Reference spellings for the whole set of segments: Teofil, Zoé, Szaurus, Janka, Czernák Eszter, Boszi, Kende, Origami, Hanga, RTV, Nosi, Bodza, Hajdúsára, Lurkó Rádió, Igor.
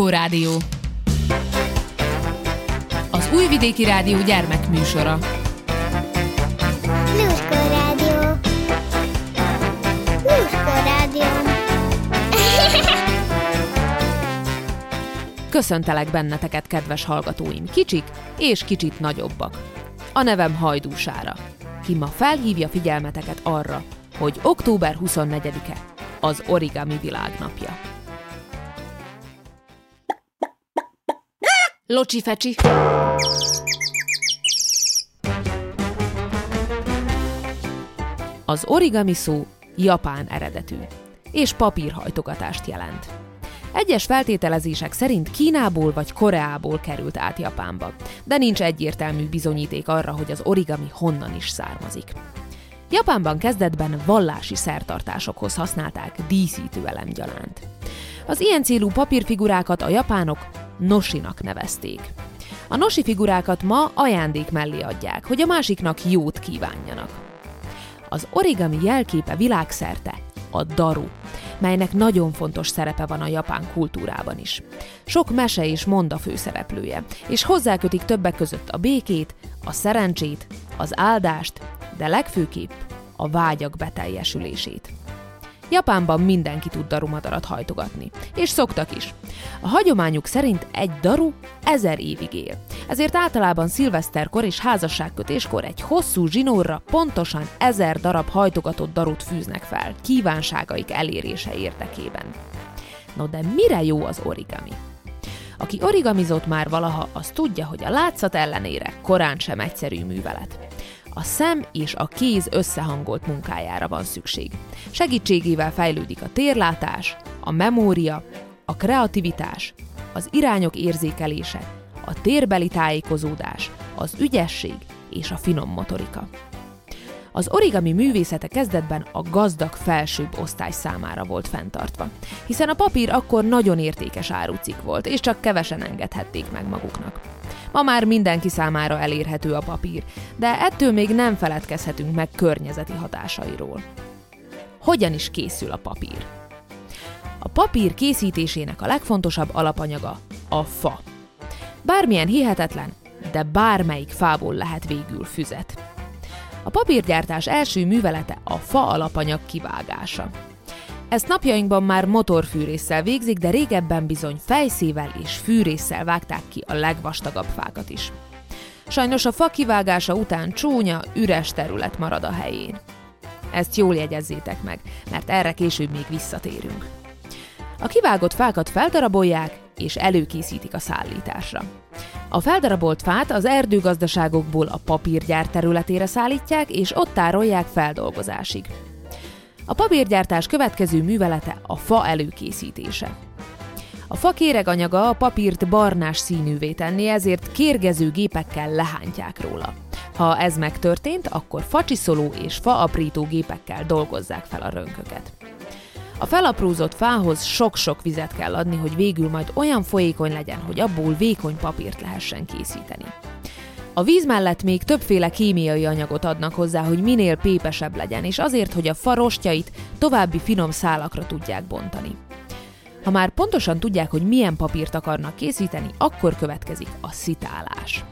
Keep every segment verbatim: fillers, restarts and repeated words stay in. Lurkó Rádió, az Újvidéki Rádió gyermekműsora. Lurkó Rádió, Lurkó Rádió. Köszöntelek benneteket, kedves hallgatóim, kicsik és kicsit nagyobbak. A nevem Hajdúsára, ki ma felhívja figyelmeteket arra, hogy október huszonnegyedike az Origami világnapja. Locsi fecsi! Az origami szó japán eredetű, és papírhajtogatást jelent. Egyes feltételezések szerint Kínából vagy Koreából került át Japánba, de nincs egyértelmű bizonyíték arra, hogy az origami honnan is származik. Japánban kezdetben vallási szertartásokhoz használták díszítő elemgyanánt. Az ilyen célú papírfigurákat a japánok nosinak nevezték. A nosi figurákat ma ajándék mellé adják, hogy a másiknak jót kívánjanak. Az origami jelképe világszerte a daru, melynek nagyon fontos szerepe van a japán kultúrában is. Sok mese és monda főszereplője, és hozzákötik többek között a békét, a szerencsét, az áldást, de legfőképp a vágyak beteljesülését. Japánban mindenki tud darumadarat hajtogatni, és szoktak is. A hagyományuk szerint egy daru ezer évig él, ezért általában szilveszterkor és házasságkötéskor egy hosszú zsinórra pontosan ezer darab hajtogatott darut fűznek fel, kívánságaik elérése érdekében. No de mire jó az origami? Aki origamizott már valaha, az tudja, hogy a látszat ellenére korán sem egyszerű művelet. A szem és a kéz összehangolt munkájára van szükség. Segítségével fejlődik a térlátás, a memória, a kreativitás, az irányok érzékelése, a térbeli tájékozódás, az ügyesség és a finom motorika. Az origami művészete kezdetben a gazdag felsőbb osztály számára volt fenntartva, hiszen a papír akkor nagyon értékes árucikk volt, és csak kevesen engedhették meg maguknak. Ma már mindenki számára elérhető a papír, de ettől még nem feledkezhetünk meg környezeti hatásairól. Hogyan is készül a papír? A papír készítésének a legfontosabb alapanyaga a fa. Bármilyen hihetetlen, de bármelyik fából lehet végül füzet. A papírgyártás első művelete a fa alapanyag kivágása. Ezt napjainkban már motorfűrésszel végzik, de régebben bizony fejszével és fűrésszel vágták ki a legvastagabb fákat is. Sajnos a fa kivágása után csúnya, üres terület marad a helyén. Ezt jól jegyezzétek meg, mert erre később még visszatérünk. A kivágott fákat feldarabolják és előkészítik a szállításra. A feldarabolt fát az erdőgazdaságokból a papírgyár területére szállítják, és ott tárolják feldolgozásig. A papírgyártás következő művelete a fa előkészítése. A fa kéreganyaga a papírt barnás színűvé tenni, ezért kérgező gépekkel lehántják róla. Ha ez megtörtént, akkor facsiszoló és faaprító gépekkel dolgozzák fel a rönköket. A felaprózott fához sok-sok vizet kell adni, hogy végül majd olyan folyékony legyen, hogy abból vékony papírt lehessen készíteni. A víz mellett még többféle kémiai anyagot adnak hozzá, hogy minél pépesebb legyen, és azért, hogy a fa rostjait további finom szálakra tudják bontani. Ha már pontosan tudják, hogy milyen papírt akarnak készíteni, akkor következik a szitálás.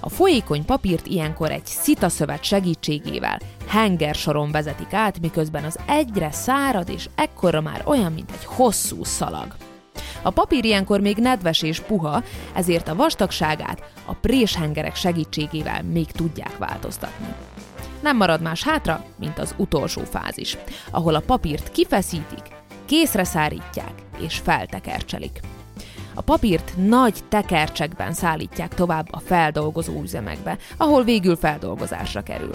A folyékony papírt ilyenkor egy szitaszövet segítségével hengersoron vezetik át, miközben az egyre szárad és ekkora már olyan, mint egy hosszú szalag. A papír ilyenkor még nedves és puha, ezért a vastagságát a préshengerek segítségével még tudják változtatni. Nem marad más hátra, mint az utolsó fázis, ahol a papírt kifeszítik, készre szárítják és feltekercselik. A papírt nagy tekercsekben szállítják tovább a feldolgozó üzemekbe, ahol végül feldolgozásra kerül.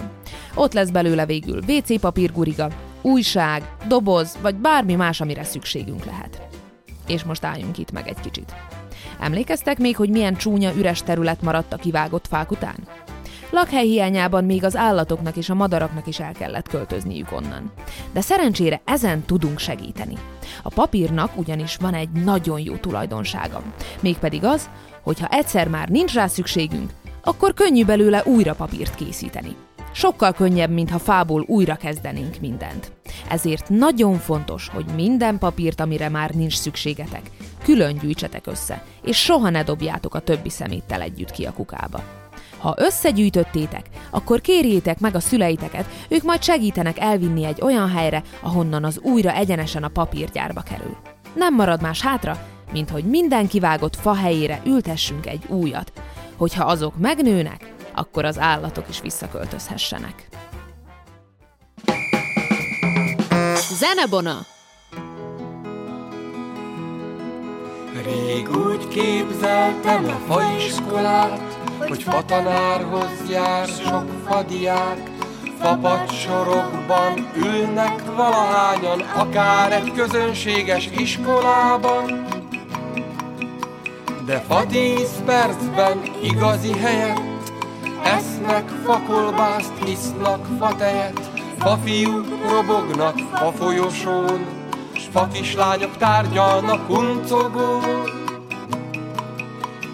Ott lesz belőle végül vé cé papírguriga, újság, doboz vagy bármi más, amire szükségünk lehet. És most álljunk itt meg egy kicsit. Emlékeztek még, hogy milyen csúnya üres terület maradt a kivágott fák után? Lakhely hiányában még az állatoknak és a madaraknak is el kellett költözniük onnan. De szerencsére ezen tudunk segíteni. A papírnak ugyanis van egy nagyon jó tulajdonsága. Mégpedig az, hogy ha egyszer már nincs rá szükségünk, akkor könnyű belőle újra papírt készíteni. Sokkal könnyebb, mintha fából újra kezdenénk mindent. Ezért nagyon fontos, hogy minden papírt, amire már nincs szükségetek, külön gyűjtsetek össze, és soha ne dobjátok a többi szeméttel együtt ki a kukába. Ha összegyűjtöttétek, akkor kérjétek meg a szüleiteket, ők majd segítenek elvinni egy olyan helyre, ahonnan az újra egyenesen a papírgyárba kerül. Nem marad más hátra, mint hogy minden kivágott fa helyére ültessünk egy újat, hogyha azok megnőnek, akkor az állatok is visszaköltözhessenek. Zenebona! Rég úgy képzeltem a faiskolát, hogy fatanárhoz jár sok fadiák, papacsorokban ülnek valahányan, akár egy közönséges iskolában. De fa tíz percben igazi helyet, esznek fakolbászt, isznak fatejet, fafiú robognak a folyosón, s fakislányok tárgyalnak kuncogón.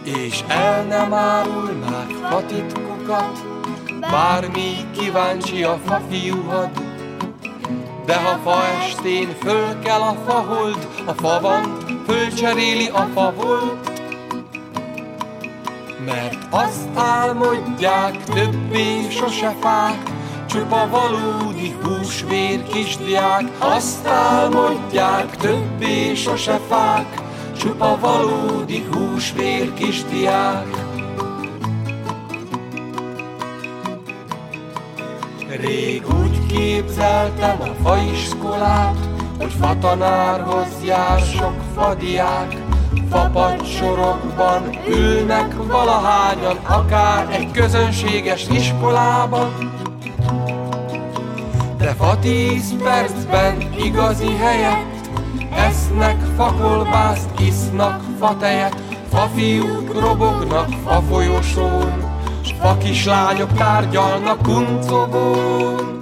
És el nem árulnák fa titkokat, bármi kíváncsi a fa fiúhad. De ha fa estén föl kell a fa hold, a fa van, fölcseréli a fa volt. Mert azt álmodják, többé sose fák, csupa valódi húsvér kisdiák. Azt álmodják, többé sose fák, csupa valódi húsvér kisdiák. Rég úgy képzeltem a faiskolát, hogy fatanárhoz jár sok fadiák, fapadsorokban ülnek valahányan, akár egy közönséges iskolában. De fa tíz percben igazi helyett, esznek fakolbászt, isznak fatejet, fafiúk robognak a folyosón, s fakislányok tárgyalnak kuncogón.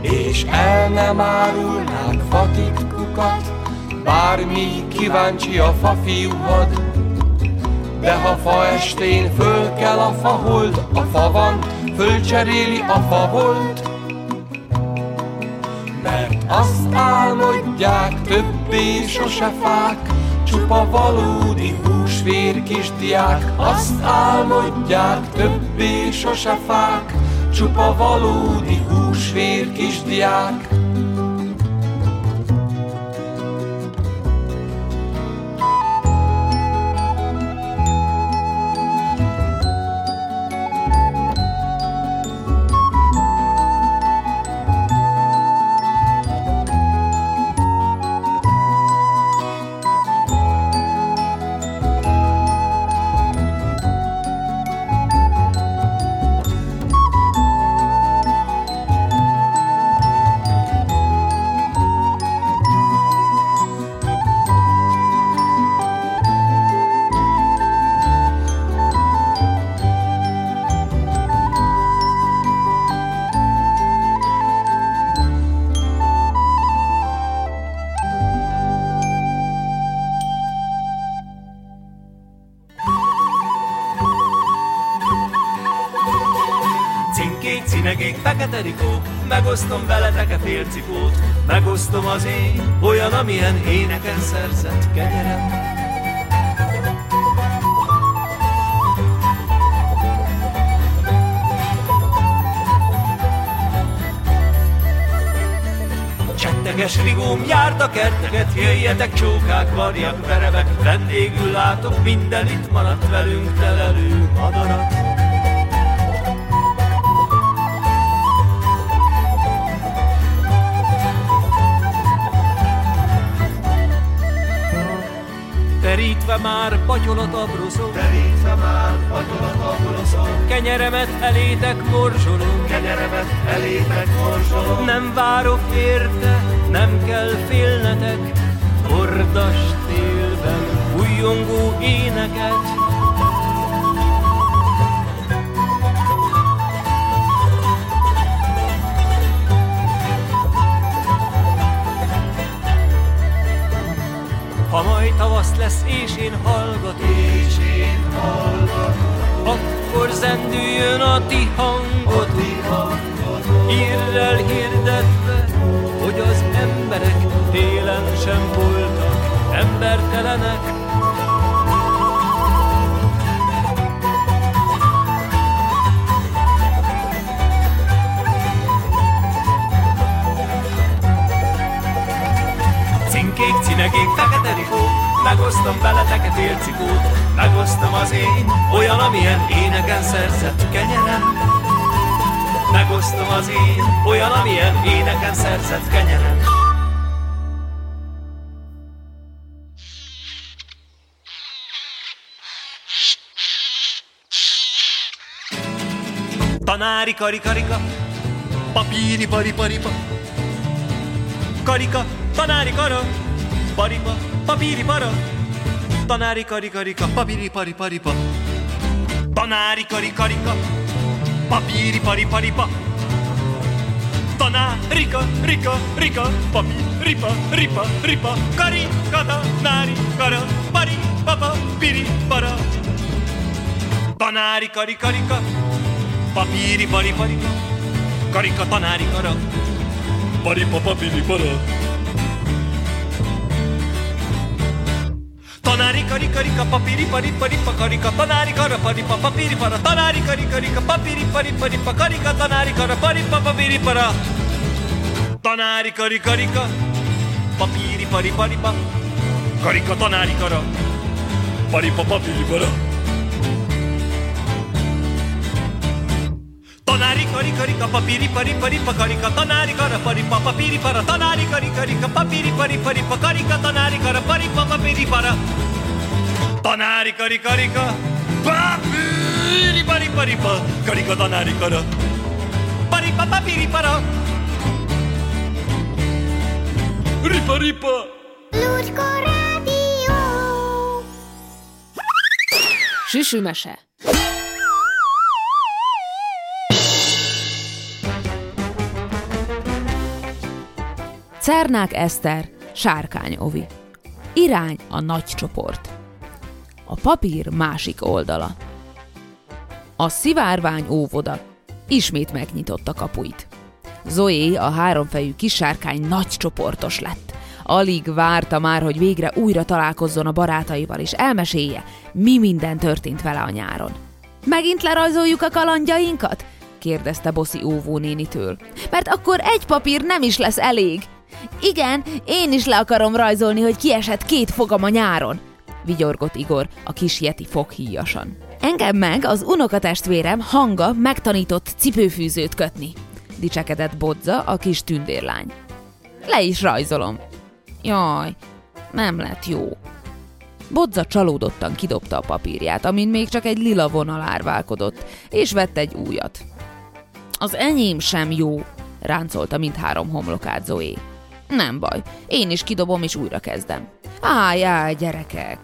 És el nem árulnák fa titkukat, bármi kíváncsi a fa fiúhad. De ha fa estén föl kell a fa hold, a fa van, fölcseréli a fa volt. Mert azt álmodják, többé sose fák, csupa valódi húsvér kisdiák. Azt álmodják, többé sose fák, csupa valódi húsvér kisdiák. Megosztom veletek a fél cipót, megosztom az én, olyan, amilyen éneken szerzett kegyerem. Csetteges rigóm járt a kerteket, jöjjetek csókák, varjak, verebek, vendégül látok, minden itt maradt velünk telelő madarat. Terítve már patyolat abroszom, terítve már patyolat abroszom, kenyeremet elétek morzsolom, kenyeremet elétek morzsolom. Nem várok érte, nem kell félnetek, hordas télben újongó éneket. Ha majd tavasz lesz, és én hallgatok, és én hallgatok, akkor zendüljön a ti hangotok, hírrel hirdetve, hogy az emberek télen sem voltak embert. kellenek. Cinkék, cinegék, fekete rikók, megosztom beleteket élcikót, megosztom az én, olyan, amilyen éneken szerzett kenyerem. Megosztom az én, olyan, amilyen éneken szerzett kenyerem. Tanári karikarika, papíri pariparipa. Karika, tanári kara, paripa, papíri para. Tanári karikarika, papíri pariparipa. Tanári karikarika, papíri pariparipa. Taná, rika, rika, rika, papír, ripa, ripa, ripa. Kari, kata, nári, kara, pari, papa, piri, para. Tanári karikarika, papíri pariparipa. Karika, tanári kara, paripapa, piri, para. Tanári karikarika, papíri pariparipa. Karika, tanári kara, paripa, papíri, para. Tanári karikarika, papíri pariparipa. Karika, tanári kara, paripa, papíri, para. Tanári karikarika, papíri pariparipa. Karika, tanári kara, paripa, papíri, para. Tanári karikarika, papíri pariparipa. Karika, tanári kara, paripa, papíri, para. Tanári karikarika, papíri pariparipa. Karika, tanári kara, paripa, papíri, para. Tanári karikarika, papíri pariparipa. Karika, tanári kara, paripa, papíri, para. Ripa, ripa. Lurkó Rádió. Süsű mese. Czernák Eszter, sárkány ovi. Irány a nagy csoport. A papír másik oldala. A szivárvány óvoda ismét megnyitotta kapuit. Zoé, a háromfejű kis sárkány nagy csoportos lett. Alig várta már, hogy végre újra találkozzon a barátaival, és elmesélje, mi minden történt vele a nyáron. Megint lerajzoljuk a kalandjainkat? Kérdezte Boszi óvónénitől. Mert akkor egy papír nem is lesz elég. Igen, én is le akarom rajzolni, hogy kiesett két fogam a nyáron, vigyorgott Igor, a kis yeti foghíjasan. Engem meg az unokatestvérem Hanga megtanított cipőfűzőt kötni, dicsekedett Bodza, a kis tündérlány. Le is rajzolom. Jaj, nem lett jó. Bodza csalódottan kidobta a papírját, amin még csak egy lila vonal árválkodott, és vett egy újat. Az enyém sem jó, ráncolta mindhárom homlokát Zoé. Nem baj, én is kidobom és újra kezdem. Áj, áj, gyerekek,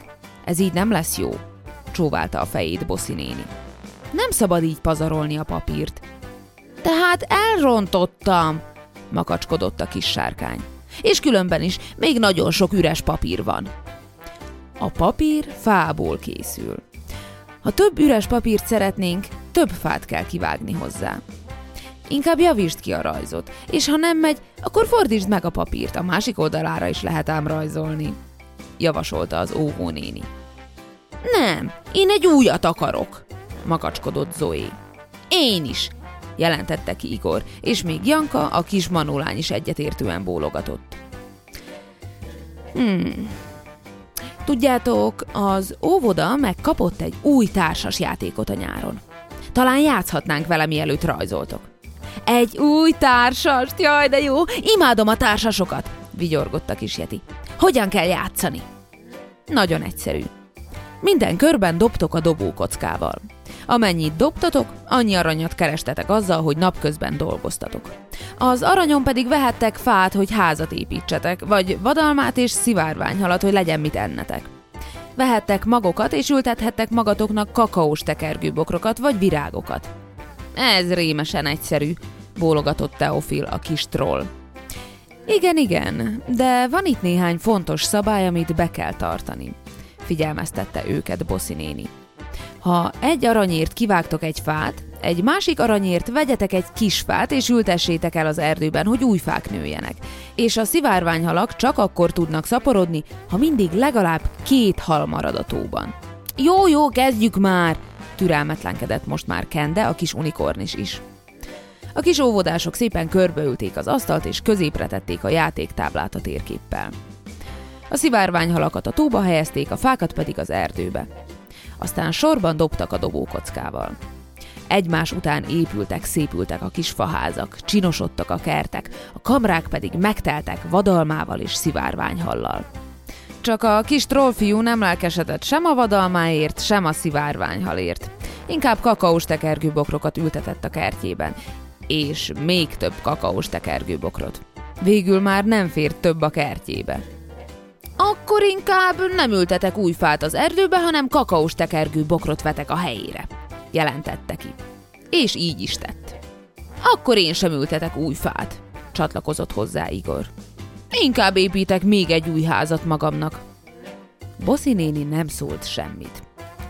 ez így nem lesz jó, csóválta a fejét Boszi néni. Nem szabad így pazarolni a papírt. Tehát elrontottam, makacskodott a kis sárkány. És különben is még nagyon sok üres papír van. A papír fából készül. Ha több üres papírt szeretnénk, több fát kell kivágni hozzá. Inkább javítsd ki a rajzot, és ha nem megy, akkor fordítsd meg a papírt, a másik oldalára is lehet ám rajzolni, javasolta az óvónéni. Nem, én egy újat akarok, makacskodott Zoé. Én is, jelentette ki Igor, és még Janka, a kis manulány is egyetértően bólogatott. Hmm... Tudjátok, az óvoda megkapott egy új társas játékot a nyáron. Talán játszhatnánk vele, mielőtt rajzoltok. Egy új társast, jaj de jó, imádom a társasokat, vigyorgott a kis yeti. Hogyan kell játszani? Nagyon egyszerű. Minden körben dobtok a dobókockával. Amennyit dobtatok, annyi aranyat kerestetek azzal, hogy napközben dolgoztatok. Az aranyon pedig vehettek fát, hogy házat építsetek, vagy vadalmát és szivárványhalat, hogy legyen mit ennetek. Vehettek magokat, és ültethettek magatoknak kakaós tekergőbokrokat, vagy virágokat. Ez rémesen egyszerű, bólogatott Teofil, a kis troll. Igen, igen, de van itt néhány fontos szabály, amit be kell tartani, figyelmeztette őket Boszi néni. Ha egy aranyért kivágtok egy fát, Egy másik aranyért vegyetek egy kis fát, és ültessétek el az erdőben, hogy új fák nőjenek. És a szivárványhalak csak akkor tudnak szaporodni, ha mindig legalább két hal marad a tóban. Jó, jó, kezdjük már! Türelmetlenkedett most már Kende, a kis unikornis is. A kis óvodások szépen körbeülték az asztalt, és középre tették a játéktáblát a térképpel. A szivárványhalakat a tóba helyezték, a fákat pedig az erdőbe. Aztán sorban dobtak a dobókockával. Egymás után épültek, szépültek a kis faházak, csinosodtak a kertek, a kamrák pedig megteltek vadalmával és szivárványhallal. Csak a kis trollfiú nem lelkesedett sem a vadalmáért, sem a szivárványhalért. Inkább kakaós tekergőbokrokat ültetett a kertjében, és még több kakaós tekergőbokrot. Végül már nem fért több a kertjébe. Akkor inkább nem ültetek új fát az erdőbe, hanem kakaós tekergőbokrot vetek a helyére, jelentette ki. És így is tett. Akkor én sem ültetek új fát, csatlakozott hozzá Igor. Inkább építek még egy új házat magamnak. Boszi néni nem szólt semmit,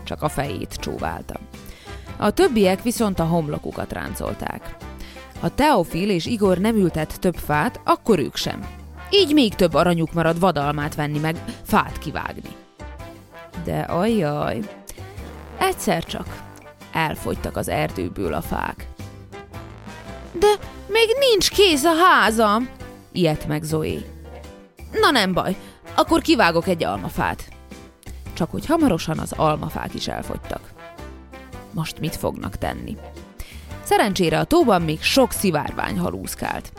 csak a fejét csóválta. A többiek viszont a homlokukat ráncolták. Ha Teofil és Igor nem ültett több fát, akkor ők sem. Így még több aranyuk marad vadalmát venni meg, fát kivágni. De ajjaj, egyszer csak elfogytak az erdőből a fák. De még nincs kész a házam, ijedt meg Zoé. Na nem baj, akkor kivágok egy almafát. Csak hogy hamarosan az almafák is elfogytak. Most mit fognak tenni? Szerencsére a tóban még sok szivárvány halúszkált.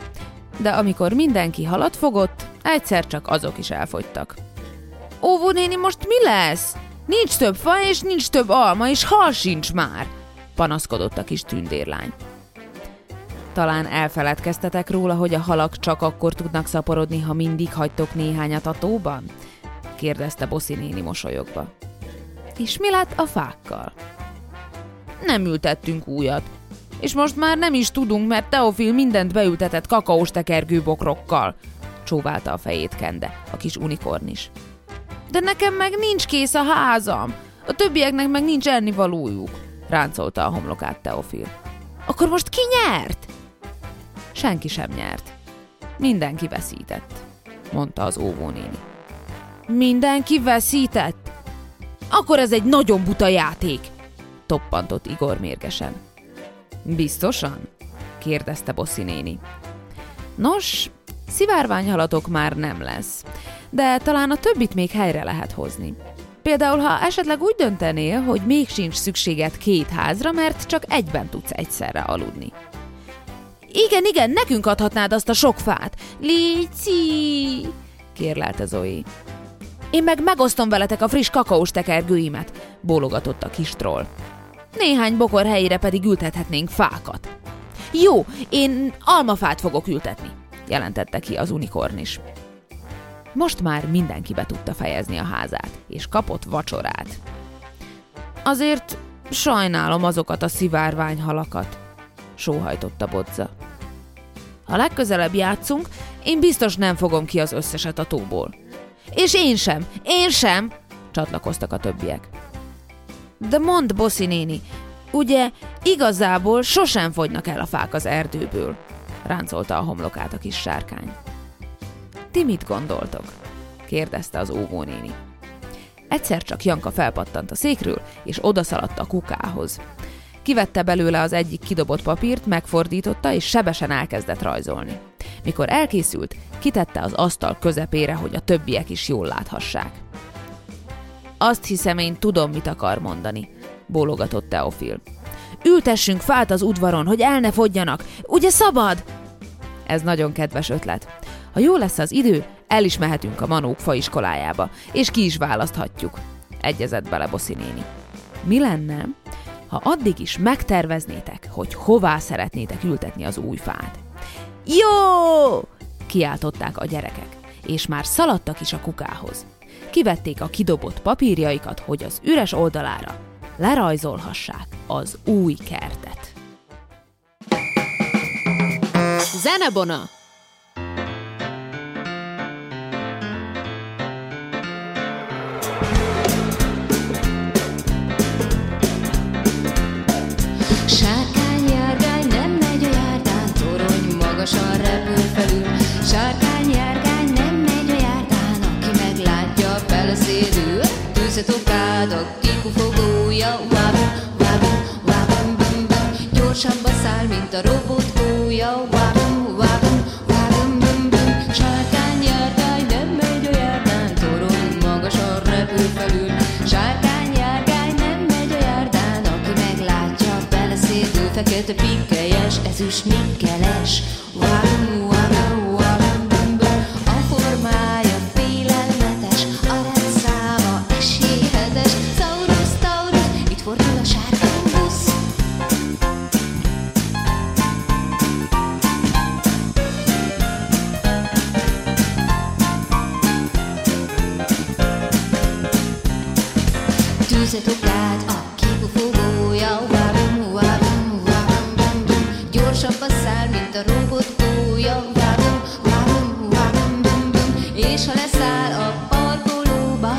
De amikor mindenki halat fogott, egyszer csak azok is elfogytak. Óvó néni, most mi lesz? Nincs több fa, és nincs több alma, és hal sincs már, panaszkodott a kis tündérlány. Talán elfeledkeztetek róla, hogy a halak csak akkor tudnak szaporodni, ha mindig hagytok néhányat a tóban? Kérdezte Boszi néni mosolyogva. És mi lett a fákkal? Nem ültettünk újat, és most már nem is tudunk, mert Teofil mindent beültetett kakaós tekergőbokrokkal, csóválta a fejét Kende, a kis unikornis. De nekem meg nincs kész a házam, a többieknek meg nincs ennivalójuk, ráncolta a homlokát Teofil. Akkor most ki nyert? Senki sem nyert. Mindenki veszített, mondta az óvónéni. Mindenki veszített? Akkor ez egy nagyon buta játék, toppantott Igor mérgesen. Biztosan? kérdezte Boszi néni. Nos, szivárványhalatok már nem lesz, de talán a többit még helyre lehet hozni. Például, ha esetleg úgy döntenél, hogy még sincs szükséged két házra, mert csak egyben tudsz egyszerre aludni. Igen, igen, nekünk adhatnád azt a sok fát. Léci, kérlelte Zoé. Én meg megosztom veletek a friss kakaós tekergőimet, bólogatott a kis troll. Néhány bokor helyére pedig ültethetnénk fákat. Jó, én almafát fogok ültetni, jelentette ki az unikornis. Most már mindenki be tudta fejezni a házát, és kapott vacsorát. Azért sajnálom azokat a szivárványhalakat, sóhajtotta Bodza. Ha legközelebb játszunk, én biztos nem fogom ki az összeset a tóból. És én sem, én sem, csatlakoztak a többiek. De mondd, Boszi néni, ugye igazából sosem fogynak el a fák az erdőből, ráncolta a homlokát a kis sárkány. Ti mit gondoltok? kérdezte az óvónéni. Egyszer csak Janka felpattant a székről, és odaszaladt a kukához. Kivette belőle az egyik kidobott papírt, megfordította, és sebesen elkezdett rajzolni. Mikor elkészült, kitette az asztal közepére, hogy a többiek is jól láthassák. Azt hiszem, én tudom, mit akar mondani, bólogatott Teofil. Ültessünk fát az udvaron, hogy el ne fogyjanak, ugye szabad? Ez nagyon kedves ötlet. Ha jó lesz az idő, el is mehetünk a manók faiskolájába, és ki is választhatjuk, egyezett bele Boszi néni. Mi lenne, ha addig is megterveznétek, hogy hová szeretnétek ültetni az új fát? Jó! Kiáltották a gyerekek, és már szaladtak is a kukához. Kivették a kidobott papírjaikat, hogy az üres oldalára lerajzolhassák az új kertet. Zenebona! Sárkány visszatokkád a kikufogója. Wabam, wabam, wabam, bam, bam, gyorsabban száll, mint a robot kója. Wabam, wabam, wabam, bam, bam, sárkány járkány, nem megy a járdán, torony magasan repül felül. Sárkány járkány, nem megy a járdán, aki meglátja, beleszédül, fekete pikkelyes, ezüst mikkeles. Wabam, wabam, wabam, bam, bam, a formája félelmetes, a rendszáma esélyhetes. Szaurus, Taurus, itt fordul a sárkánybusz. Tűzet okát a kibufogója. Wabam, wabam, wabam, bam, bam, gyorsabban száll, mint a robot. Wabam, wabam, wabam, bum, bum, és ha leszáll a parkolóba,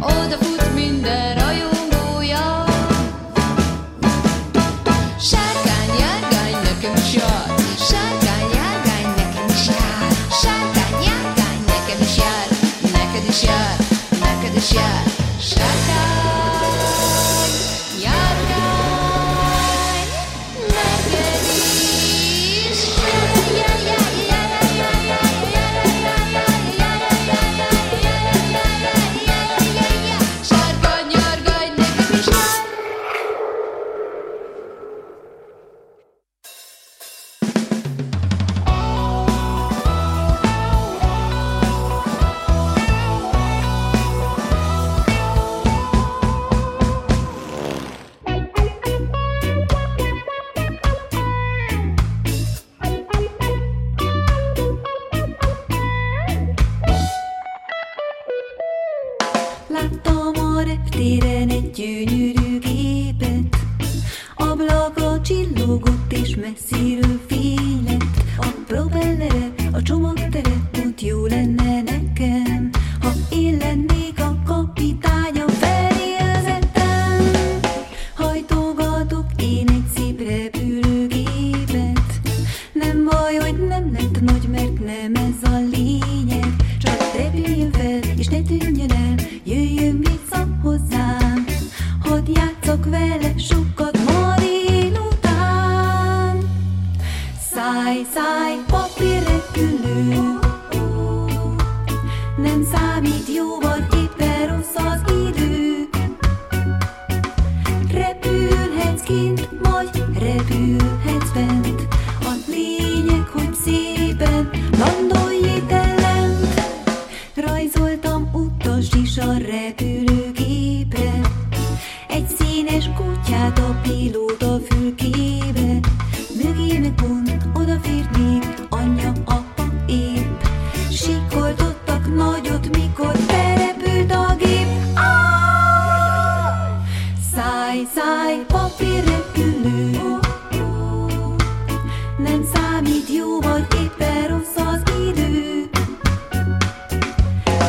odafut minden rajongója. Sárkány járgány, nekem is jár. Sárkány járgány, neked is jár. Sárkány járgány, nekem is jár. Neked is jár.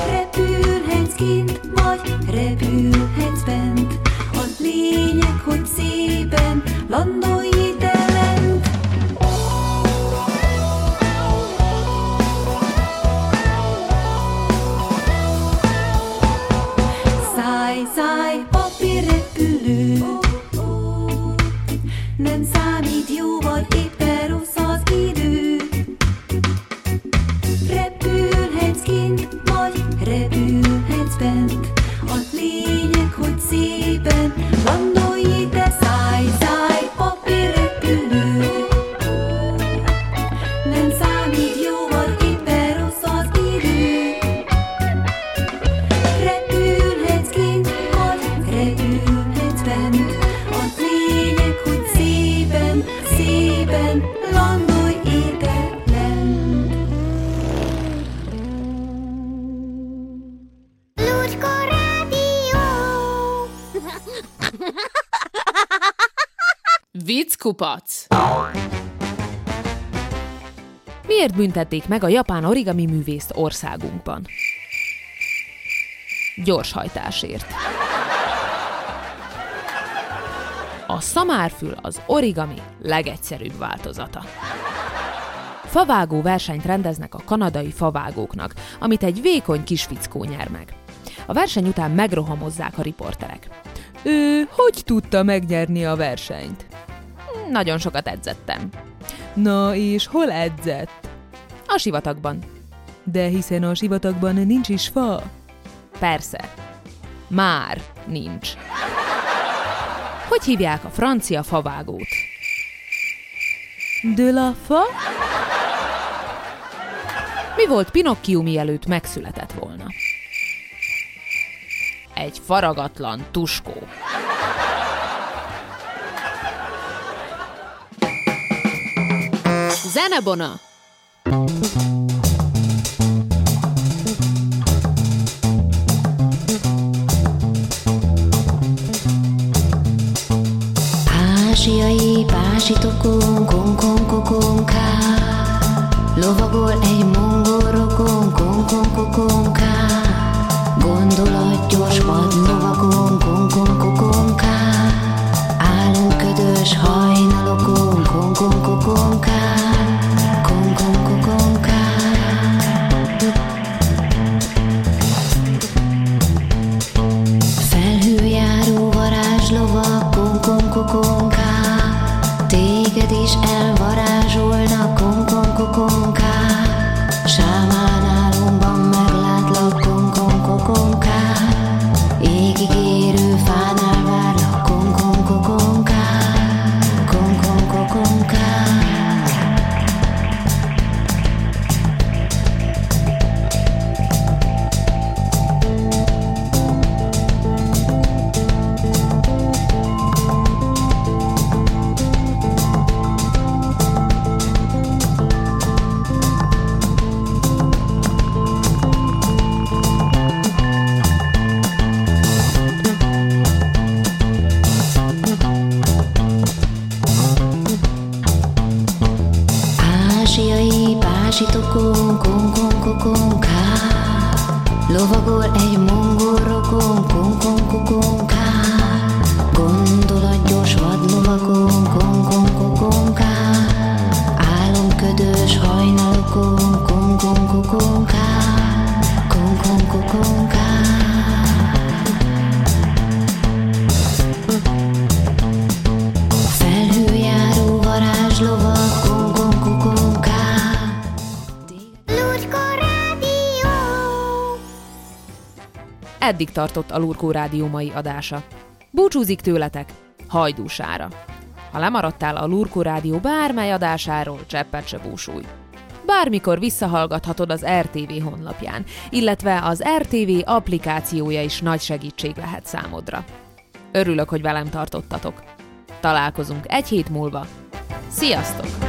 Repülhetsz kint, vagy repülhetsz. Vickupac! Miért büntették meg a japán origami művészt országunkban? Gyorshajtásért. A szamárfül az origami legegyszerűbb változata. Favágó versenyt rendeznek a kanadai favágóknak, amit egy vékony kis fickó nyer meg. A verseny után megrohamozzák a riporterek. Ő hogy tudta megnyerni a versenyt? Nagyon sokat edzettem. Na és hol edzett? A sivatagban. De hiszen a sivatagban nincs is fa. Persze. Már nincs. Hogy hívják a francia favágót? De la fa? Mi volt Pinocchio, mielőtt megszületett volna? Egy faragatlan tuskó. Zenebona! Ázsiai pázsitokon, konkon kokonká, lovagol egy mongol rokon, konkon kokonká, gondolat gyors vadlovakon, konkon kokonká, állunk ködös hajnalokon, konkon kokonká, konkon kokonká. Felhőjáró varázslovak, konkon kokonká, téged is elvarázsolnak, konkon kokonká, sámán álomban meglátlak, konkon kokonká, égig érő fánál várlak, konkon kokonká, konkon kokonká. Pásitokon, konkon kokonká, lovagol egy mongol rokon, konkon kokonká, gondolatgyors vadlovakon, konkon kokonká, álomködös hajnalokon, konkon kokonká, konkon kokonká. Felhőjáró varázslovak, konkon kokonká. Eddig tartott a Lurkó Rádió mai adása. Búcsúzik tőletek Hajdúsára. Ha lemaradtál a Lurkó Rádió bármely adásáról, cseppet se búsulj. Bármikor visszahallgathatod az er té vé honlapján, illetve az er té vé applikációja is nagy segítség lehet számodra. Örülök, hogy velem tartottatok. Találkozunk egy hét múlva. Sziasztok!